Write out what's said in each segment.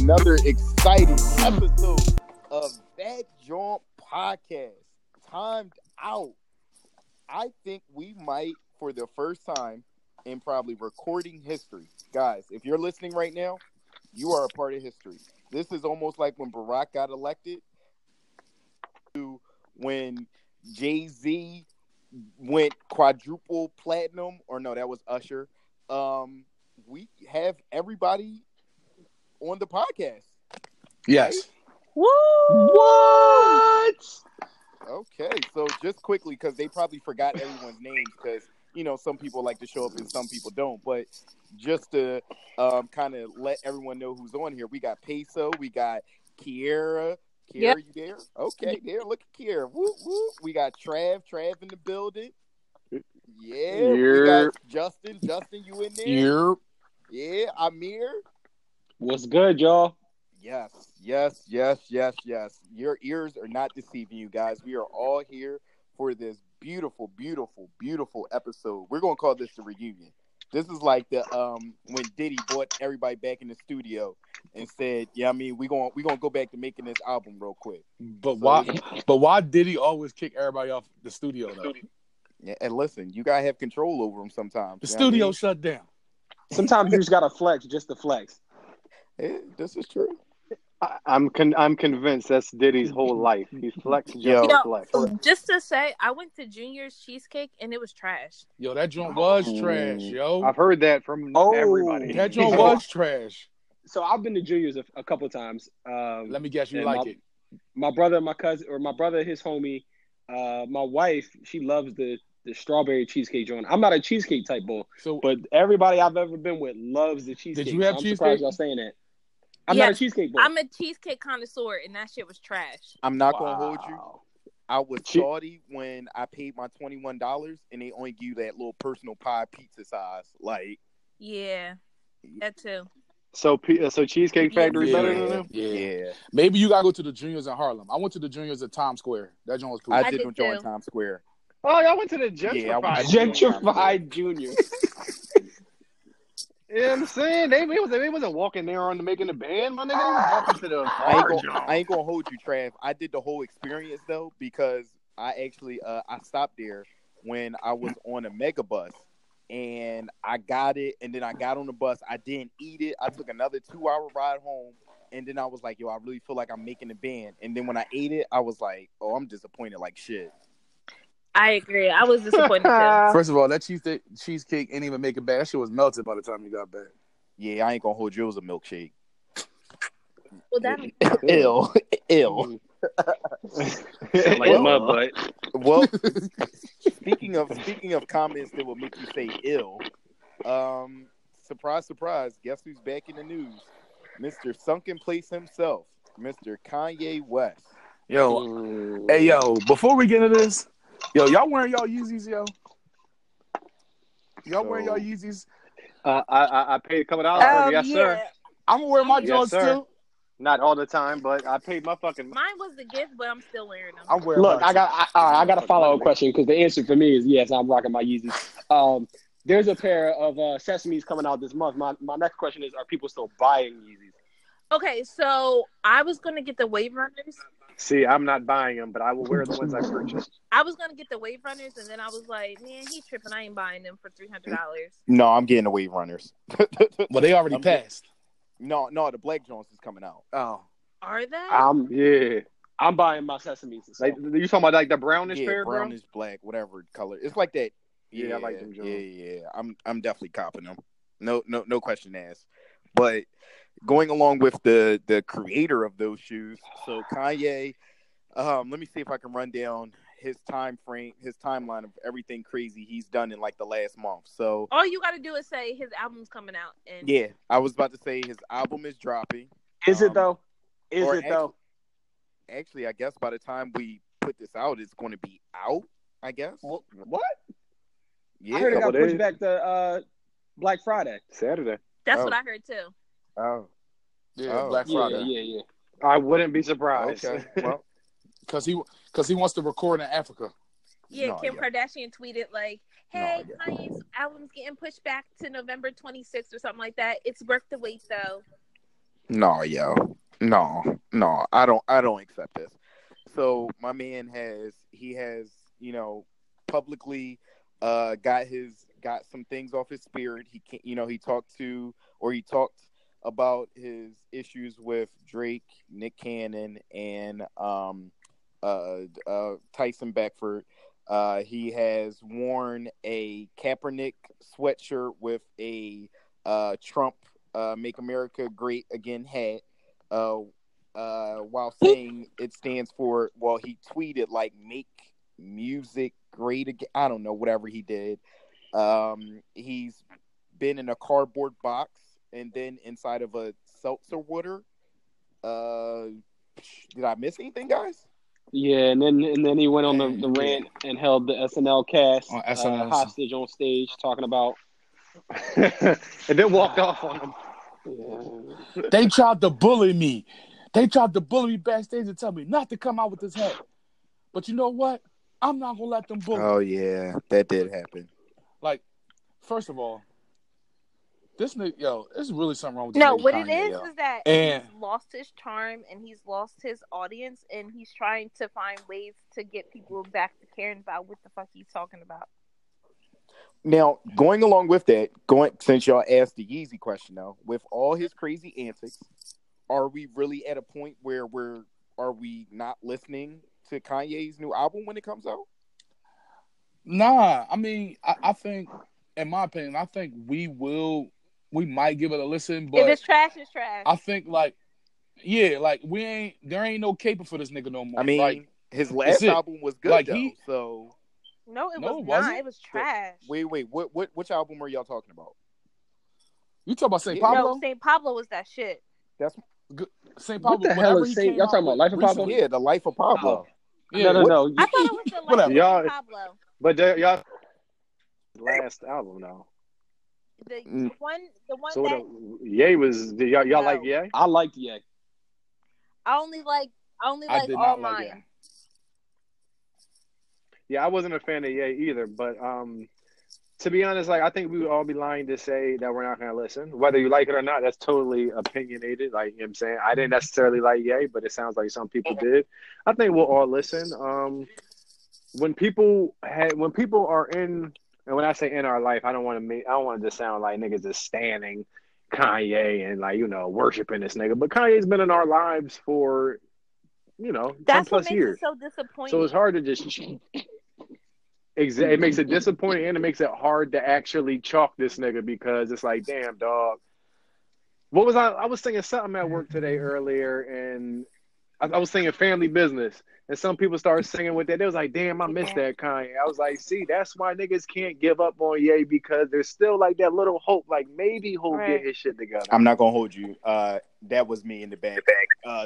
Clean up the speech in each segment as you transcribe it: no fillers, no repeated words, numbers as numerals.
another exciting episode of That Jaunt Podcast. Timed out. I think we might, for the first time in probably recording history, guys, if you're listening right now, you are a part of history. This is almost like when Barack got elected to when Jay-Z went quadruple platinum, or no, that was Usher. We have everybody on the podcast. Yes. Right? Woo! What? Okay, so just quickly, because they probably forgot everyone's name, because, you know, some people like to show up and some people don't. But just to kind of let everyone know who's on here, we got Peso, we got Kiara. Kiara, yep. You there? Okay, there. Look at Kiara. Woo, woo. We got Trav in the building. Yeah. We got Justin. Justin, you in there? Yeah. Amir. What's good, y'all? Yes. Your ears are not deceiving you guys. We are all here for this beautiful, beautiful, beautiful episode. We're going to call this the reunion. This is like the when Diddy brought everybody back in the studio and said, "Yeah, I mean, we gonna go back to making this album real quick." But so, why Diddy always kick everybody off the studio though? Yeah, and listen, you gotta have control over them sometimes. The studio shut down. Sometimes you just gotta flex, just to flex. Yeah, this is true. I'm convinced that's Diddy's whole life. He flexed flex. Just to say, I went to Junior's cheesecake and it was trash. Yo, that joint was trash, yo. I've heard that from everybody. That joint was trash. So I've been to Junior's a couple times. Let me guess, you like it? My brother, his homie, my wife, she loves the strawberry cheesecake joint. I'm not a cheesecake type boy, but everybody I've ever been with loves the cheesecake. Did you have cheesecake? I'm surprised y'all saying that. I'm not a cheesecake boy. I'm a cheesecake connoisseur, and that shit was trash. I'm not going to hold you. I was salty when I paid my $21, and they only give you that little personal pie pizza size. Like, yeah, that too. So Cheesecake Factory better than them? Yeah. Maybe you got to go to the Juniors in Harlem. I went to the Juniors at Times Square. That joint was cool. I didn't join Times Square. Oh, y'all went to the gentrified Juniors. You know what I'm saying? They wasn't walking there on the making the band, my nigga. They was walking to the I ain't gonna hold you, Trav. I did the whole experience though, because I actually I stopped there when I was on a mega bus and I got it, and then I got on the bus, I didn't eat it, I took another 2-hour ride home, and then I was like, yo, I really feel like I'm making the band. And then when I ate it, I was like, oh, I'm disappointed like shit. I agree. I was disappointed too. First of all, that cheesecake ain't even make it back. That shit was melted by the time you got back. Yeah, I ain't gonna hold you. It was a milkshake. Well, that ill. Like my butt. Well, speaking of comments that will make you say ill, surprise, surprise. Guess who's back in the news? Mr. Sunken Place himself, Mr. Kanye West. Yo, hey, yo. Before we get into this. Yo, y'all wearing y'all Yeezys, yo? Y'all wearing y'all Yeezys? I paid a couple dollars for them, yes, sir. I'm going to wear my Jones, too. Not all the time, but I paid my fucking... Mine was the gift, but I'm still wearing them. Look, I got a follow-up question, because the answer for me is yes, I'm rocking my Yeezys. There's a pair of Sesemes coming out this month. My next question is, are people still buying Yeezys? Okay, so I was going to get the Wave Runners... See, I'm not buying them, but I will wear the ones I purchased. I was going to get the Wave Runners, and then I was like, man, he's tripping. I ain't buying them for $300. No, I'm getting the Wave Runners. Well, they already passed. No, the Black Jones is coming out. Oh. Are they? Yeah. I'm buying my Sesemes. Like, you talking about like the brownish pair, bro? Brownish, black, whatever color. It's like that. Yeah, I like them Jones. Yeah. I'm definitely copping them. No question asked. But... going along with the creator of those shoes, so Kanye, let me see if I can run down his timeline of everything crazy he's done in like the last month. So all you got to do is say his album's coming out. And yeah, I was about to say his album is dropping. Is it though? Is it though? Actually, I guess by the time we put this out, it's going to be out. I guess. What? Yeah, I heard it got pushed back to Black Friday, Saturday. That's what I heard too. Oh, yeah, Black Friday. Yeah. I wouldn't be surprised. Okay, well, because he wants to record in Africa. Yeah, Kim Kardashian tweeted like, "Hey, Kanye's album's getting pushed back to November 26th or something like that. It's worth the wait, though." No, yo. No. I don't accept this. So my man has, you know, publicly got some things off his spirit. He can't, you know, he talked about his issues with Drake, Nick Cannon, and Tyson Beckford. He has worn a Kaepernick sweatshirt with a Trump Make America Great Again hat, while saying it stands for, well, he tweeted like Make Music Great Again. I don't know, whatever he did. He's been in a cardboard box and then inside of a seltzer water. Did I miss anything, guys? Yeah, and then he went on the rant and held the SNL cast hostage on stage, talking about and then walked off on him. Yeah. They tried to bully me. They tried to bully me backstage and tell me not to come out with this hat. But you know what? I'm not gonna let them bully. Oh yeah, that did happen. Like, first of all, this nigga, yo, there's really something wrong with this. No, what Kanye, it is that he's lost his charm and he's lost his audience, and he's trying to find ways to get people back to caring about what the fuck he's talking about. Now, going along with that, since y'all asked the Yeezy question though, with all his crazy antics, are we really at a point where are we not listening to Kanye's new album when it comes out? Nah, I mean, I think, in my opinion, I think we will. We might give it a listen, but if it's trash, it's trash. I think, like, yeah, like there ain't no caper for this nigga no more. I mean, like, his last album was good, like, though. So no, it wasn't. It was trash. Wait, which album are y'all talking about? You talking about St. Pablo? No, St. Pablo was that shit. That's good. St. Pablo. What the hell is St. Y'all talking about Life of Pablo? Yeah, the Life of Pablo. Oh. Yeah, no. I thought it was the Life of Pablo. But y'all last album now. The one so that Ye was. Y'all like Ye? I liked Ye. I only like All Mine. Like, yeah, I wasn't a fan of Ye either. But to be honest, like, I think we would all be lying to say that we're not going to listen, whether you like it or not. That's totally opinionated. Like, you know what I'm saying, I didn't necessarily like Ye, but it sounds like some people did. I think we'll all listen. When people are in. And when I say in our life, I don't want to just sound like niggas just standing Kanye and, like, you know, worshiping this nigga. But Kanye's been in our lives for, you know, 10 plus years. That's what makes it so disappointing. So it's hard to just it makes it disappointing, and it makes it hard to actually chalk this nigga, because it's like, damn, dog. What was I was thinking something at work today earlier, and I was singing Family Business, and some people started singing with that. They was like, damn, I missed that Kanye. I was like, see, that's why niggas can't give up on Ye, because there's still, like, that little hope, like, maybe he'll get his shit together. I'm not going to hold you. That was me in the back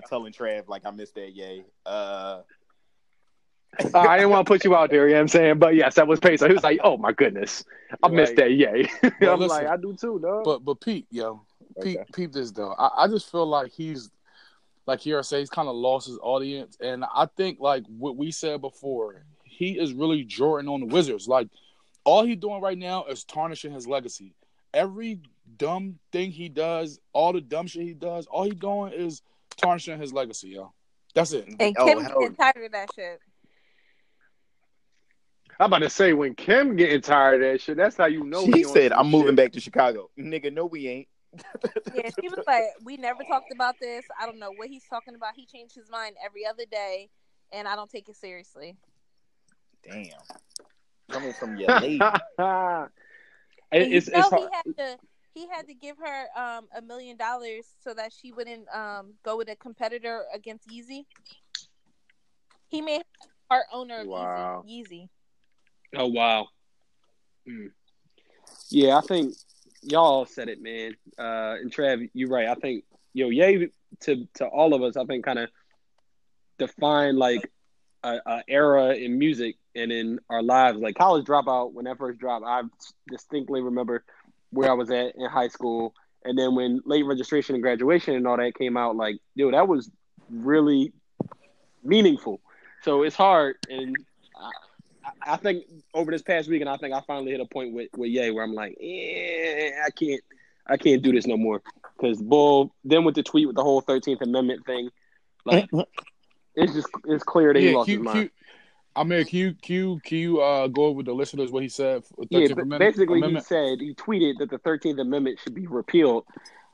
telling Trav, like, I missed that Ye. I didn't want to put you out there, you know what I'm saying? But, yes, that was Pace. He was like, oh, my goodness, I missed that Ye. Yo, I'm listen, like, I do too, dog. But peep this, though. I just feel like he's... Like Kiara said, he's kind of lost his audience. And I think, like what we said before, he is really drawing on the Wizards. Like, all he's doing right now is tarnishing his legacy. Every dumb thing he does, all the dumb shit he does, all he's doing is tarnishing his legacy, yo. That's it. And Kim getting tired of that shit. I'm about to say, when Kim getting tired of that shit, that's how you know. She said, I'm moving back to Chicago. Nigga, no, we ain't. Yeah, she was like, we never talked about this. I don't know what he's talking about. He changed his mind every other day, and I don't take it seriously. Damn. Coming from your lady. He had to give her $1 million so that she wouldn't go with a competitor against Yeezy. He made her part owner of Yeezy. Oh, wow. Mm. Yeah, I think... Y'all said it, man. And Trav, you're right. I think, Ye to all of us, I think, kind of defined, like, a era in music and in our lives. Like, College Dropout, when that first dropped, I distinctly remember where I was at in high school. And then when Late Registration and Graduation and all that came out, like, dude, that was really meaningful. So it's hard. And I think over this past weekend, I think I finally hit a point with Ye where I'm like, I can't do this no more. Because Bull then went to tweet with the whole 13th Amendment thing. Like, it's clear that he lost his mind. Can you go over with the listeners what he said? Basically, he tweeted that the 13th Amendment should be repealed.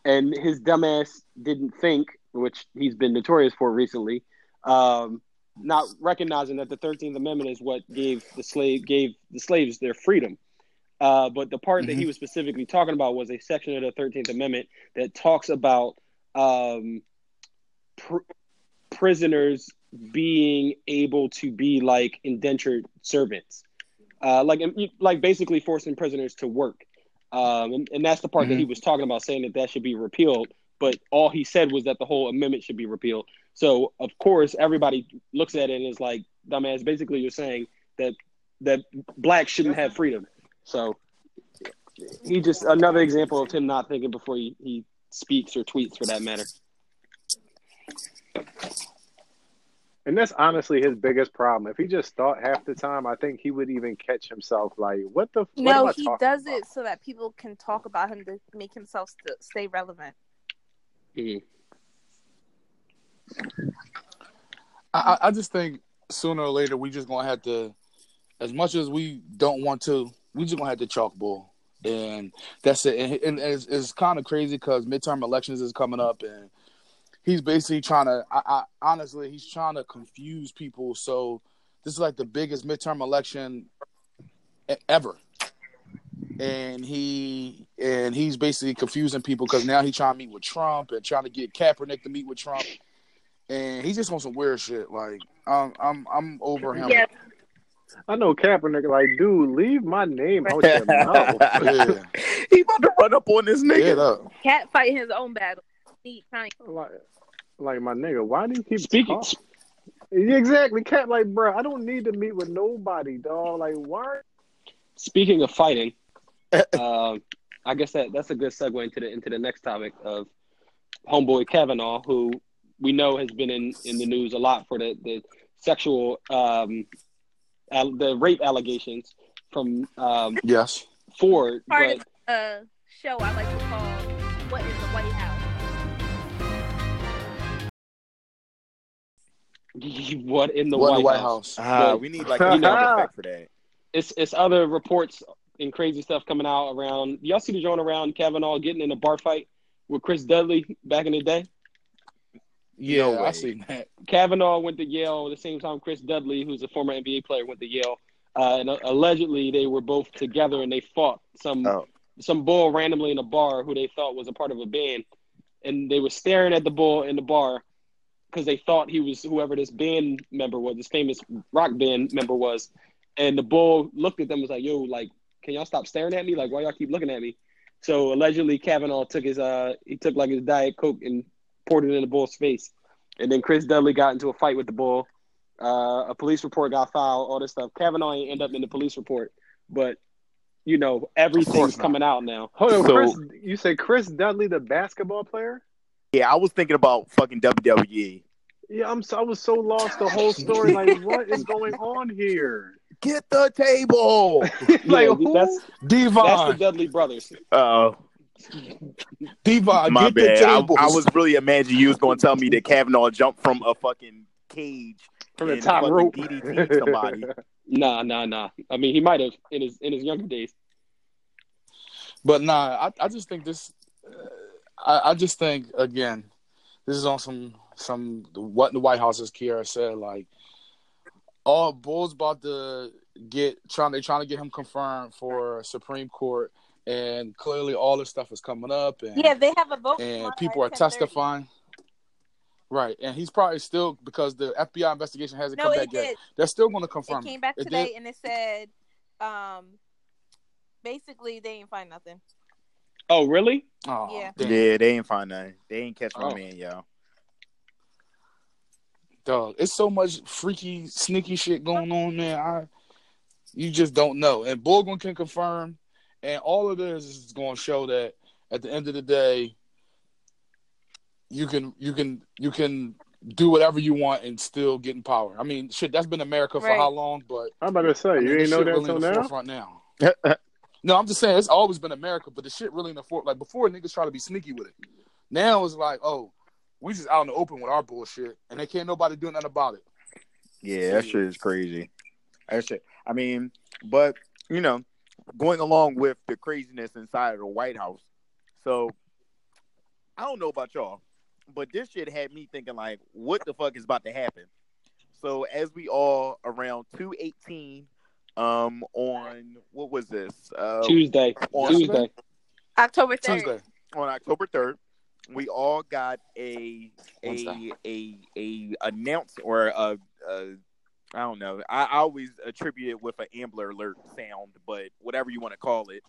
And his dumbass didn't think, which he's been notorious for recently, not recognizing that the 13th Amendment is what gave the slaves their freedom. But the part that he was specifically talking about was a section of the 13th Amendment that talks about prisoners being able to be like indentured servants, like basically forcing prisoners to work. And that's the part that he was talking about, saying that should be repealed. But all he said was that the whole amendment should be repealed. So, of course, everybody looks at it and is like, dumbass, basically you're saying that blacks shouldn't have freedom. So he just – another example of him not thinking before he speaks or tweets, for that matter. And that's honestly his biggest problem. If he just thought half the time, I think he would even catch himself like, what the – No, he does it so that people can talk about him to make himself stay relevant. Mm-hmm. I just think sooner or later we just going to have to – as much as we don't want to, we just going to have to chalkboard. And that's it. And it's kind of crazy because midterm elections is coming up and – he's basically trying to, honestly, he's trying to confuse people. So this is like the biggest midterm election ever. And he's basically confusing people because now he's trying to meet with Trump and trying to get Kaepernick to meet with Trump. And he's just on some weird shit. Like, I'm over him. Yeah. I know Kaepernick, like, dude, leave my name out your mouth. Yeah. He about to run up on this nigga. Cat fight his own battle. Like my nigga, why do you keep speaking? Exactly, Cat. Like, bro, I don't need to meet with nobody, dog. Like, why? Speaking of fighting, I guess that's a good segue into the next topic of homeboy Kavanaugh, who we know has been in the news a lot for the sexual the rape allegations from yes Ford. Part of the show I like to call "What Is the White House." What in the White House? We need like an effect for that. It's other reports and crazy stuff coming out around. Y'all see the joint around Kavanaugh getting in a bar fight with Chris Dudley back in the day? Yeah, no, I seen that. Kavanaugh went to Yale at the same time Chris Dudley, who's a former NBA player, went to Yale. And allegedly they were both together and they fought some bull randomly in a bar who they thought was a part of a band. And they were staring at the bull in the bar because they thought he was whoever this band member was, this famous rock band member was. And the bull looked at them and was like, yo, like, can y'all stop staring at me? Like, why y'all keep looking at me? So allegedly Kavanaugh took his Diet Coke and poured it in the bull's face. And then Chris Dudley got into a fight with the bull. A police report got filed, all this stuff. Kavanaugh ain't end up in the police report, but you know, everything's coming out now. Hold on, Chris, you say Chris Dudley, the basketball player? Yeah, I was thinking about fucking WWE. Yeah, I was so lost the whole story. Like, what is going on here? Get the table. Like, yeah, that's Devon. That's the Dudley brothers. Uh-oh. Devon, my get bad. The table. I was really imagining you was going to tell me that Kavanaugh jumped from a fucking cage from the top rope. DDT somebody. Nah. I mean, he might have in his younger days. But nah, I just think this. I just think, again, this is on some what in the White House, as Kiara said, like, all Bull's about to get trying to get him confirmed for Supreme Court, and clearly all this stuff is coming up, and yeah, they have a vote, and people are testifying, right? And he's probably still, because the FBI investigation hasn't come back yet. They're still going to confirm. It came back today, and it said, basically, they ain't find nothing. Oh, really? Oh, yeah, they ain't find nothing. They ain't catch my man, y'all. Dog, it's so much freaky, sneaky shit going on, man. You just don't know. And Bulgan can confirm, and all of this is going to show that at the end of the day, you can do whatever you want and still get in power. I mean, shit, that's been America for how long? But I'm about to say, you ain't know that until really now. No, I'm just saying it's always been America, but the shit really in the forefront. Like, before, niggas try to be sneaky with it. Now it's like, oh, we just out in the open with our bullshit, and they can't nobody do nothing about it. Yeah, that shit is crazy. That shit. I mean, but, you know, going along with the craziness inside of the White House. So, I don't know about y'all, but this shit had me thinking, like, what the fuck is about to happen? So, as we all around 2:18 on, what was this? Tuesday. October 3rd. Tuesday. On October 3rd. We all got a announcement or a I don't know. I always attribute it with an Amber Alert sound, but whatever you want to call it,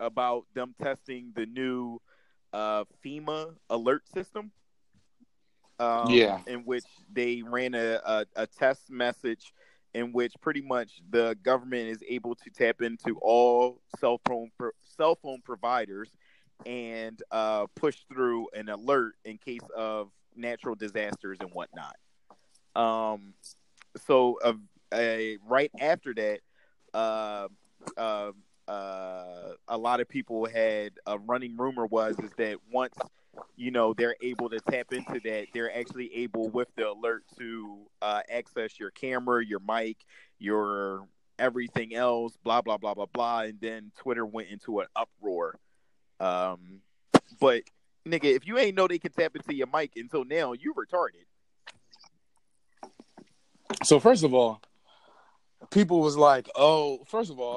about them testing the new FEMA alert system. In which they ran a test message in which pretty much the government is able to tap into all cell phone providers and push through an alert in case of natural disasters and whatnot. So right after that, a lot of people had a running rumor was that once, you know, they're able to tap into that, they're actually able with the alert to access your camera, your mic, your everything else, blah, blah, blah, blah, blah. And then Twitter went into an uproar. But nigga, if you ain't know they can tap into your mic until now, you retarded. So first of all, people was like, all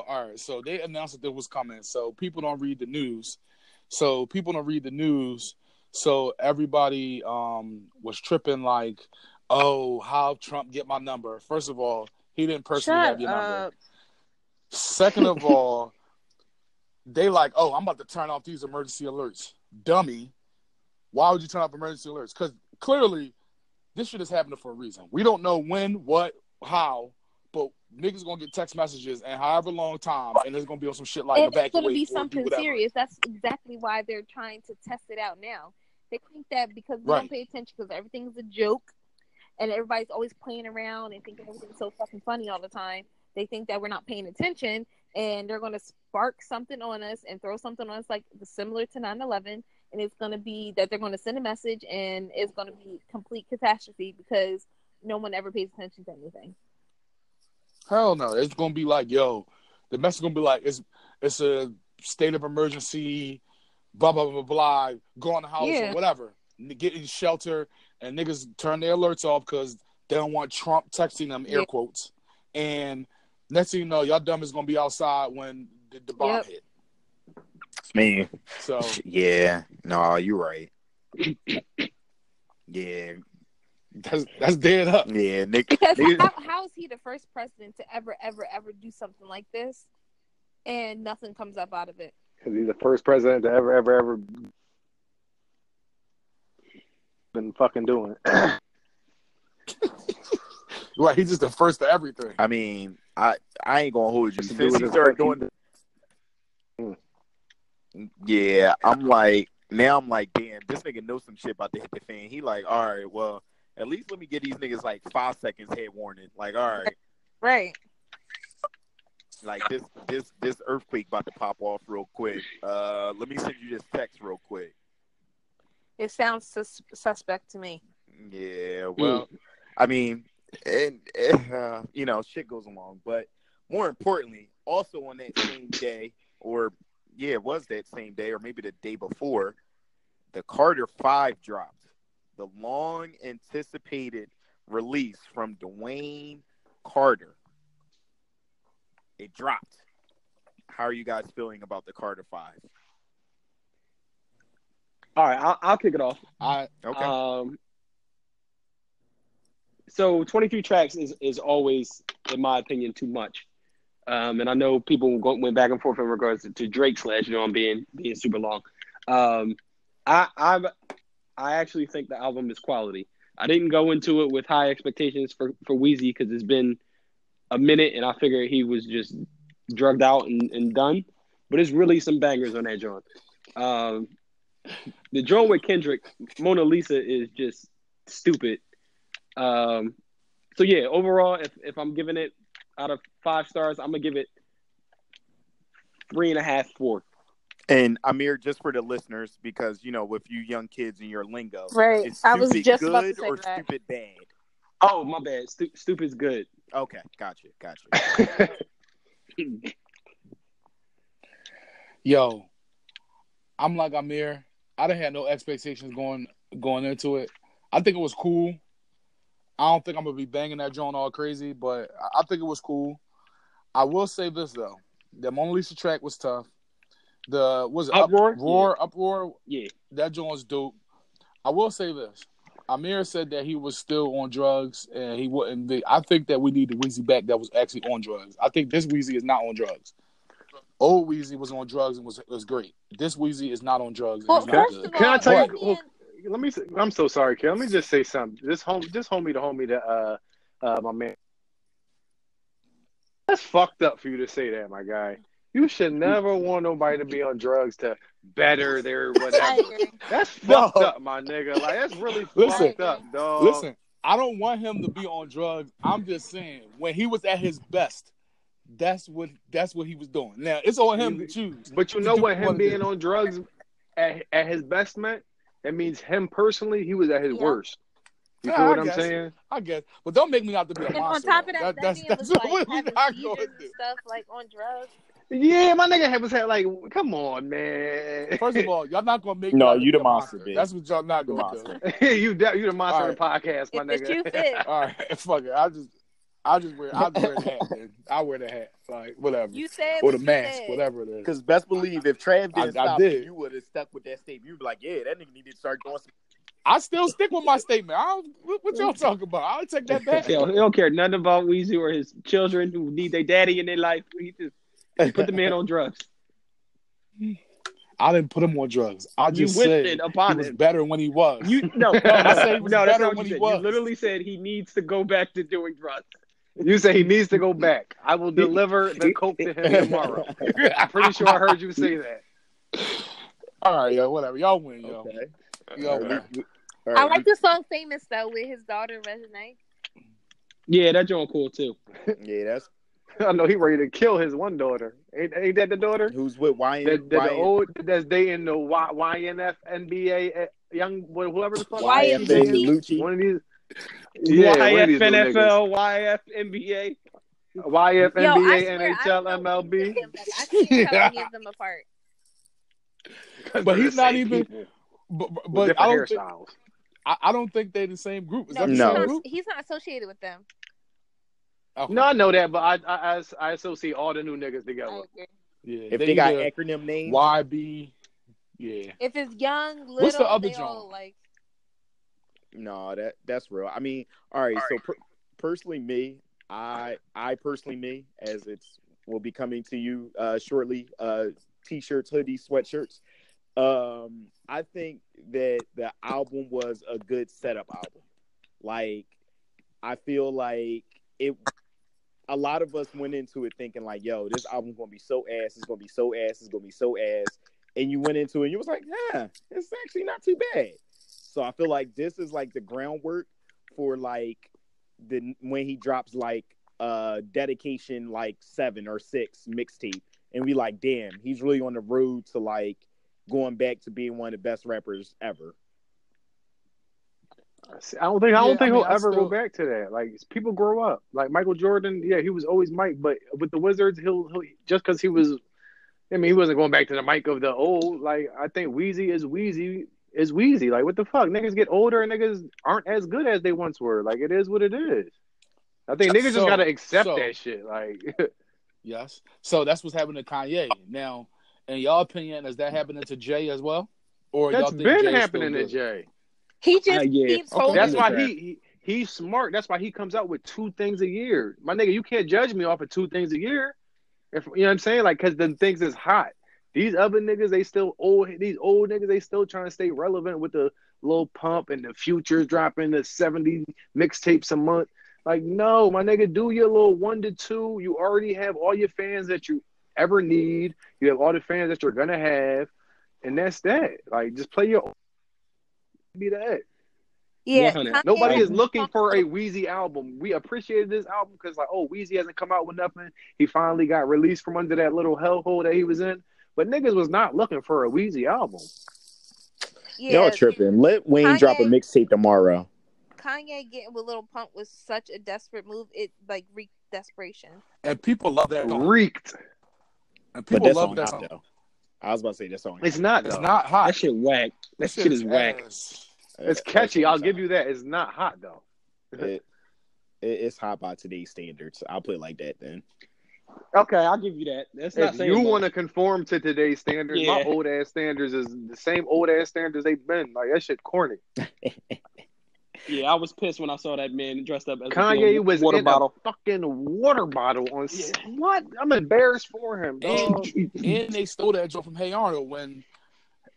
right, so they announced that there was coming. So people don't read the news. So everybody was tripping like, oh, how Trump get my number? First of all, he didn't personally have your number. Second of all, they like, oh, I'm about to turn off these emergency alerts. Dummy. Why would you turn off emergency alerts? Because clearly this shit is happening for a reason. We don't know when, what, how, but niggas going to get text messages and however long time, and it's going to be on some shit like evacuate. It's going to be something serious. That's exactly why they're trying to test it out now. They think that because we don't pay attention because everything's a joke and everybody's always playing around and thinking everything's so fucking funny all the time. They think that we're not paying attention. And they're going to spark something on us and throw something on us like similar to 9/11. And it's going to be that they're going to send a message and it's going to be complete catastrophe because no one ever pays attention to anything. Hell no. It's going to be like, yo, the message is going to be like, it's a state of emergency, blah, blah, blah, blah, go in the house or whatever. Get in shelter. And niggas turn their alerts off because they don't want Trump texting them, air quotes. And next thing you know, y'all dumb is going to be outside when the bomb hit. Man. So. Yeah. No, you're right. Yeah. That's dead up. Yeah, Nick. Because how is he the first president to ever, ever, ever do something like this and nothing comes up out of it? Because he's the first president to ever, ever, ever been fucking doing it. Right, he's just the first to everything. I mean, I ain't gonna hold you. Since he started doing the... Yeah, I'm like, damn, this nigga knows some shit about to hit the fan. He like, all right, well, at least let me get these niggas like 5 seconds head warning. Like, all right. Right. Like this earthquake about to pop off real quick. Let me send you this text real quick. It sounds suspect to me. Yeah, well, I mean... And you know, shit goes along. But more importantly, also on that same day, or it was that same day, or maybe the day before, the Carter 5 dropped, the long-anticipated release from Dwayne Carter. It dropped. How are you guys feeling about the Carter 5? All right, I'll kick it off. Okay. So 23 tracks is always, in my opinion, too much. And I know people went back and forth in regards to Drake's last, you know, on being super long. I actually think the album is quality. I didn't go into it with high expectations for Weezy because it's been a minute and I figured he was just drugged out and done. But it's really some bangers on that joint. The joint with Kendrick, Mona Lisa, is just stupid. So yeah, overall, if I'm giving it out of 5 stars, I'm gonna give it 3.5, 4. And Amir, just for the listeners, because you know, with you young kids and your lingo, right? It's I was just good about to say or that. Stupid bad. Oh, my bad. Stupid's good. Okay, gotcha. Yo, I'm like Amir. I didn't have no expectations going into it. I think it was cool. I don't think I'm gonna be banging that joint all crazy, but I think it was cool. I will say this though: the Mona Lisa track was tough. The was it uproar, yeah, that joint's dope. I will say this: Amir said that he was still on drugs and he wouldn't be. I think that we need the Weezy back that was actually on drugs. I think this Weezy is not on drugs. Old Weezy was on drugs and was great. This Weezy is not on drugs. Well, and not good. All, can I tell you? Well, let me. I'm so sorry, kid. Let me just say something. This homie, my man. That's fucked up for you to say that, my guy. You should never want nobody to be on drugs to better their whatever. That's fucked up, my nigga. Like, that's really fucked up, dog. Listen, I don't want him to be on drugs. I'm just saying, when he was at his best, that's what he was doing. Now, it's on him to choose. But you know what him being on drugs at his best meant? That means him personally, he was at his worst. You feel what I'm saying? I guess. But don't make me out to be a monster. And on top of that, that's what we're not going to do. Stuff like on drugs. Yeah, my nigga was had like, come on, man. First of all, y'all not gonna make. No, you the monster, bitch. That's what y'all not gonna do. you the monster of the podcast, my nigga. You fit. All right, fuck it. I just wear the hat. Man. I wear the hat, like whatever. You said or the mask, said. Whatever it is. Because best believe, if Trav didn't stop, you would have stuck with that statement. You'd be like, yeah, that nigga needed to start doing some. I still stick with my statement. What y'all talking about? I'll take that back. He don't care nothing about Weezy or his children who need their daddy in their life. He just. Put the man on drugs. I didn't put him on drugs. I just said he was better when he was. You literally said he needs to go back to doing drugs. You say he needs to go back. I will deliver the coke to him tomorrow. I'm pretty sure I heard you say that. All right, yo, whatever. Y'all win, yo. Okay. Y'all win. All right. I like the song Famous, though, with his daughter, Resonate. Yeah, that joint cool, too. Yeah, that's I know he ready to kill his one daughter. Ain't that the daughter? Who's with YNF? The old that's dating the YNF NBA young whoever the fuck. YNF Lucci. One of these. Yeah, YF NFL, YF NBA, YF NBA, NHL, MLB. I keep telling him them apart. But he's not even. But I don't think. I don't think they're the same group. Is that the same group? He's not associated with them. Okay. No, I know that, but I associate all the new niggas together. Yeah, if they got acronym names, YB, yeah. If it's young, little, what's the other genre? Like... No, that's real. I mean, all right. So personally, me, I personally as it will be coming to you shortly. T-shirts, hoodies, sweatshirts. I think that the album was a good setup album. Like, I feel like. A lot of us went into it thinking like, yo, this album's gonna be so ass, it's gonna be so ass, it's gonna be so ass. And you went into it and you was like, yeah, it's actually not too bad. So I feel like this is like the groundwork for like the when he drops like Dedication like 7 or 6 mixtape. And we like, damn, he's really on the road to like going back to being one of the best rappers ever. I don't think he'll ever go back to that. Like people grow up. Like Michael Jordan, yeah, he was always Mike, but with the Wizards, he'll just because he was. I mean, he wasn't going back to the Mike of the old. Like I think Weezy is Weezy is Weezy. Like what the fuck? Niggas get older and niggas aren't as good as they once were. Like it is what it is. I think niggas just gotta accept that shit. Like yes, so that's what's happening to Kanye now. In y'all opinion, is that happening to Jay as well? Or that's y'all think been Jay's happening to Jay. He just keeps holding. That's why he's smart. That's why he comes out with 2 things a year. My nigga, you can't judge me off of 2 things a year. If you know what I'm saying, like, cause them things is hot. These other niggas, they still old. These old niggas, they still trying to stay relevant with the Lil Pump and the Futures dropping the 70 mixtapes a month. Like, no, my nigga, do your little 1 to 2. You already have all your fans that you ever need. You have all the fans that you're gonna have, and that's that. Like, just play your. Be that, yeah. Nobody is looking for a Weezy album. We appreciated this album because, like, oh, Weezy hasn't come out with nothing. He finally got released from under that little hellhole that he was in. But niggas was not looking for a Weezy album. Yeah, y'all tripping. Let Wayne drop a mixtape tomorrow. Kanye getting with Lil Pump was such a desperate move. It like reeked desperation. And people love that song. Reeked. And people love that song. I was about to say that song. It's not. It's not hot. That shit whack. That shit is whack. It's catchy. I'll give you that. It's not hot though. It's hot by today's standards. I'll put it like that then. Okay, I'll give you that. That's if not you want to conform to today's standards, my old ass standards is the same old ass standards they've been. Like that shit corny. Yeah, I was pissed when I saw that man dressed up as Kanye was in a fucking water bottle on what? I'm embarrassed for him. And they stole that joke from Hey Arnold when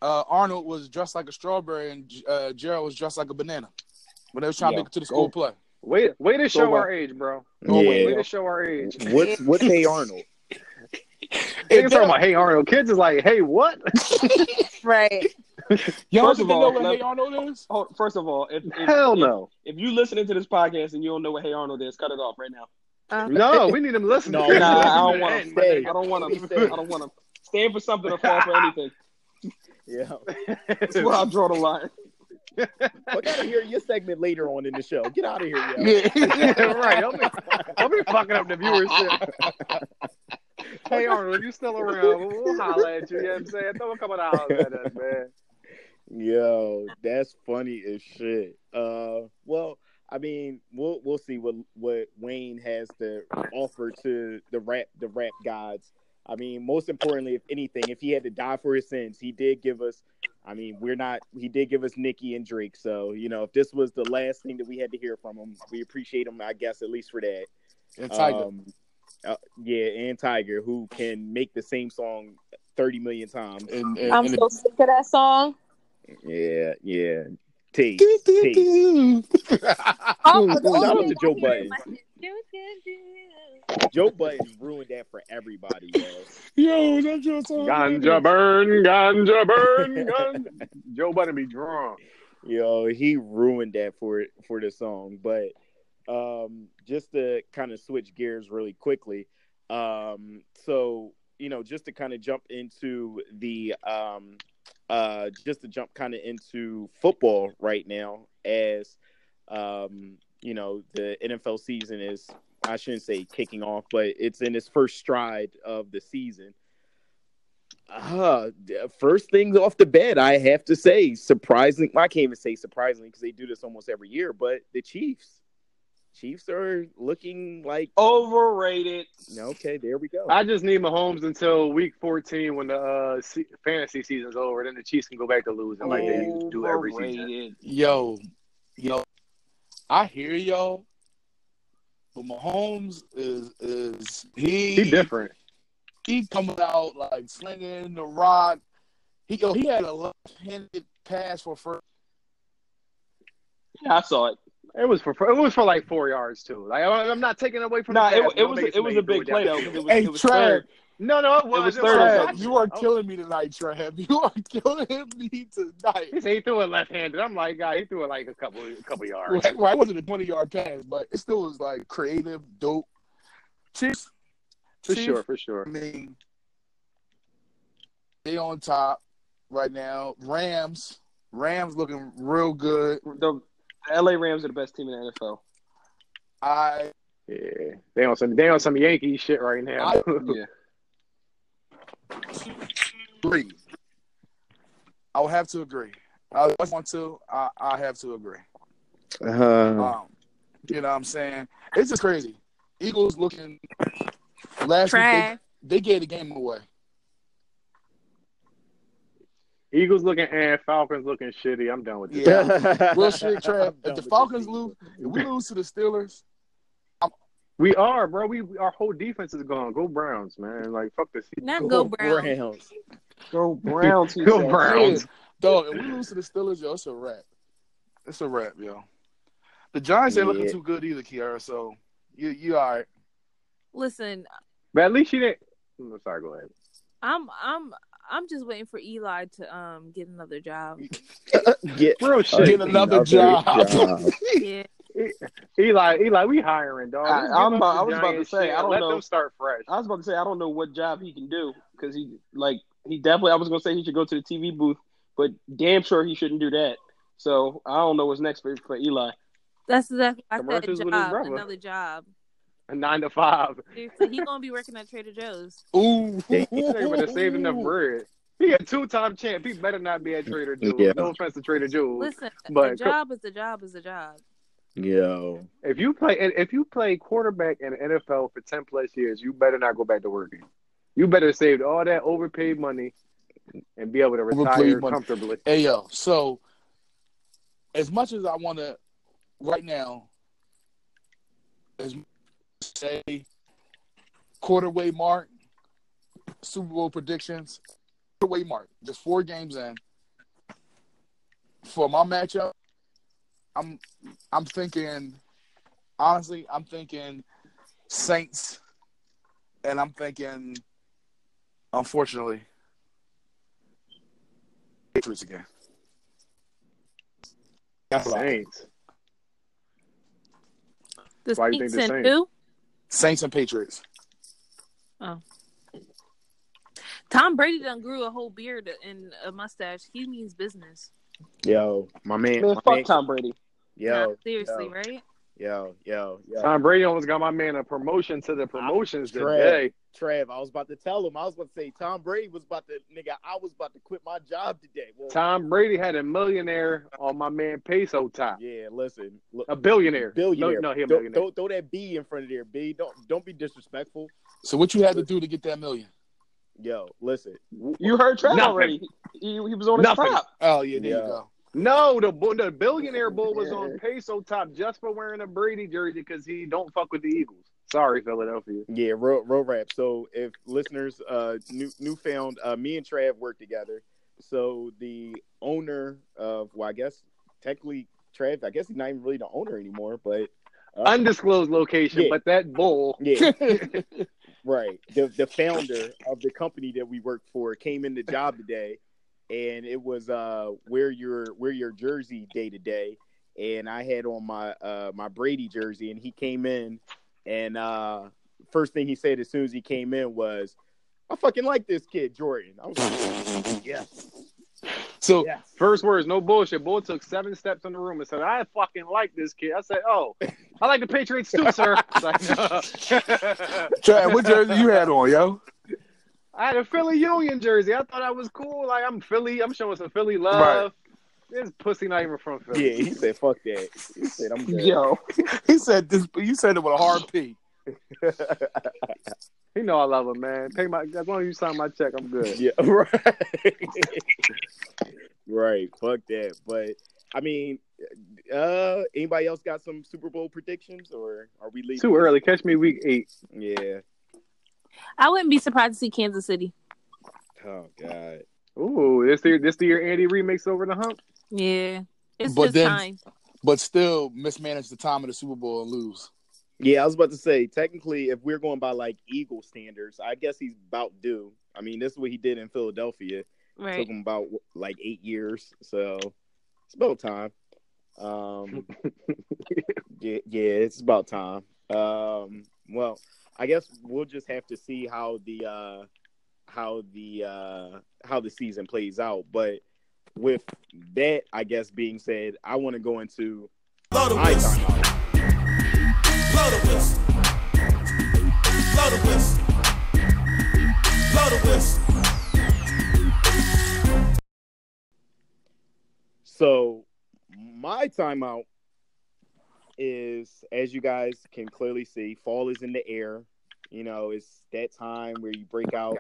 Arnold was dressed like a strawberry and Gerald was dressed like a banana when they was trying to make it to the school play. Way to show our age, bro. Way to show our age. What's Hey Arnold? Niggas talking about Hey Arnold. Kids is like, hey, what? Right. Y'all don't know what Hey Arnold is? First of all, if you listening to this podcast and you don't know what Hey Arnold is, cut it off right now. No, we need them listening. No, I don't want them. I don't want them. Stand for something or fall for anything. Yeah. That's where I draw the line. I gotta hear your segment later on in the show. Get out of here, yo. Yeah, right. I'll be fucking up the viewership. Hey, Arnold, if you still around, we'll holler at you. You know what I'm saying? Don't come and holler at us, man. Yo, that's funny as shit. Well, I mean, we'll see what Wayne has to offer to the rap gods. I mean, most importantly, if anything, if he had to die for his sins, he did give us. I mean, he did give us Nicki and Drake. So, you know, if this was the last thing that we had to hear from him, we appreciate him, I guess, at least for that. And Tiger. And Tiger, who can make the same song 30 million times. I'm so sick of that song. Yeah. Taste. Shout out to Joe Budden. Joe Budden ruined that for everybody, yo. Yo, that's your song. Ganja burn. Joe Budden be drunk. Yo, he ruined that for the song. But just to kind of switch gears really quickly, so, you know, just to kind of jump into the into football right now, as you know, the NFL season is, I shouldn't say kicking off, but it's in its first stride of the season. First things off the bat, I have to say, surprisingly, I can't even say surprisingly because they do this almost every year, but the Chiefs are looking like overrated. Okay, there we go. I just need Mahomes until week 14 when the fantasy season's over. Then the Chiefs can go back to losing they do every season. Yo, I hear y'all. But Mahomes is he different. He comes out like slinging the rock. He had a left-handed pass for first. Yeah, I saw it. It was for like 4 yards too. Like I'm not taking away from. Nah, it was a big play though. It was Trav. No, it was third. You are killing me tonight, Trav. You are killing me tonight. He threw it left-handed. I'm like, God, he threw it like a couple yards. Well, it wasn't a 20-yard pass, but it still was like creative, dope. Chiefs, for sure. I mean, they on top right now. Rams looking real good. The LA Rams are the best team in the NFL. They on some Yankee shit right now. I would have to agree. I have to agree. You know what I'm saying? It's just crazy. Eagles looking last week. They gave the game away. Eagles looking and Falcons looking shitty. I'm done with this. Yeah. Real shit, Trav. If the Falcons lose, if we lose to the Steelers, we are, bro. Our whole defense is gone. Go Browns, man. Like, fuck this. Not go Browns. Go Browns. Go Browns. Dog, if we lose to the Steelers, yo, it's a wrap. It's a wrap, yo. The Giants ain't looking too good either, Kiara, so you all right. Listen. But at least she didn't. I'm sorry, go ahead. I'm just waiting for Eli to get another job. Get another job. Yeah. Eli, we hiring, dog. I was about to say, I don't know. Let them start fresh. I was about to say, I don't know what job he can do because he like He definitely, I was going to say he should go to the TV booth, but damn sure he shouldn't do that. So I don't know what's next for Eli. That's exactly what I said, another job. A 9 to 5. Seriously, he gonna be working at Trader Joe's. Ooh, he's able to save enough bread. He a 2-time champ. He better not be at Trader Joe's. Yeah. No offense to Trader Joe's. Listen, but the job is the job. Yo, if you play quarterback in the NFL for 10+ years, you better not go back to working. You better save all that overpaid money and be able to retire comfortably. Hey yo, so as much as I want to, right now, as say quarterway mark, Super Bowl predictions, quarterway mark, just 4 games in. For my matchup, I'm thinking, honestly, I'm thinking Saints, and I'm thinking, unfortunately, Patriots again. That's Saints. Why do you think the Saints? Who? Saints and Patriots. Oh. Tom Brady done grew a whole beard and a mustache. He means business. Yo, my man. Man, fuck Tom Brady. Yo. Seriously, right? Yo. Tom Brady almost got my man a promotion to the promotions today. Trav, I was about to tell him. I was about to say Tom Brady was about to, nigga, I was about to quit my job today. Well, Tom Brady had a millionaire on my man Peso top. Yeah, listen. Look, a billionaire. No, he a millionaire. Throw that B in front of there, B. Don't be disrespectful. So what you had to do to get that million? Yo, listen. You heard Trav already. He was on his prop. Oh, yeah, there you go. No, the billionaire bull was on Peso top just for wearing a Brady jersey because he don't fuck with the Eagles. Sorry, Philadelphia. Yeah, road rap. So if listeners newfound, me and Trav work together. So the owner of, well, I guess technically Trav, I guess he's not even really the owner anymore, but undisclosed location, but that bull. Yeah. Right. The founder of the company that we work for came in the job today. And it was wear your jersey day to day, and I had on my my Brady jersey, and he came in, and first thing he said as soon as he came in was, "I fucking like this kid, Jordan." I was like, "Yes." So first words, no bullshit. Bull took 7 steps in the room and said, "I fucking like this kid." I said, "Oh, I like the Patriots too, sir." Chad, what jersey you had on, yo? I had a Philly Union jersey. I thought I was cool. Like, I'm Philly. I'm showing some Philly love. Right. This pussy not even from Philly. Yeah, he said, fuck that. He said, I'm good. Yo, he said this. You said it with a hard P. You know I love him, man. As long as you sign my check, I'm good. Yeah, right. Right, fuck that. But, I mean, anybody else got some Super Bowl predictions? Or are we leaving? Too early. Catch me week 8. Yeah. I wouldn't be surprised to see Kansas City. Oh God! Ooh, this the year Andy Reid makes over the hump. Yeah, it's just time. But still, mismanage the time of the Super Bowl and lose. Yeah, I was about to say. Technically, if we're going by like Eagle standards, I guess he's about due. I mean, this is what he did in Philadelphia. Right. It took him about like 8 years, so it's about time. Yeah, it's about time. Well. I guess we'll just have to see how the season plays out. But with that, I guess being said, I want to go into my timeout. Blow the whistle. Blow the whistle. Blow the whistle. So my timeout is, as you guys can clearly see, fall is in the air. You know, it's that time where you break out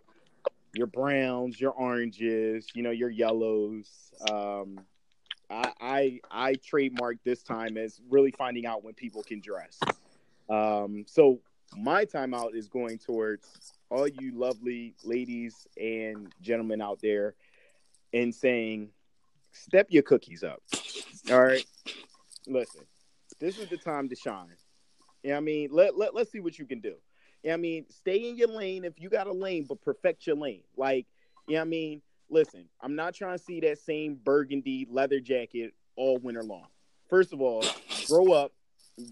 your browns, your oranges, you know, your yellows. I trademarked this time as really finding out when people can dress. So my timeout is going towards all you lovely ladies and gentlemen out there and saying, step your cookies up. All right? Listen. This is the time to shine. You know what I mean? Let's see what you can do. You know what I mean? Stay in your lane if you got a lane, but perfect your lane. Like, you know what I mean? Listen, I'm not trying to see that same burgundy leather jacket all winter long. First of all, grow up,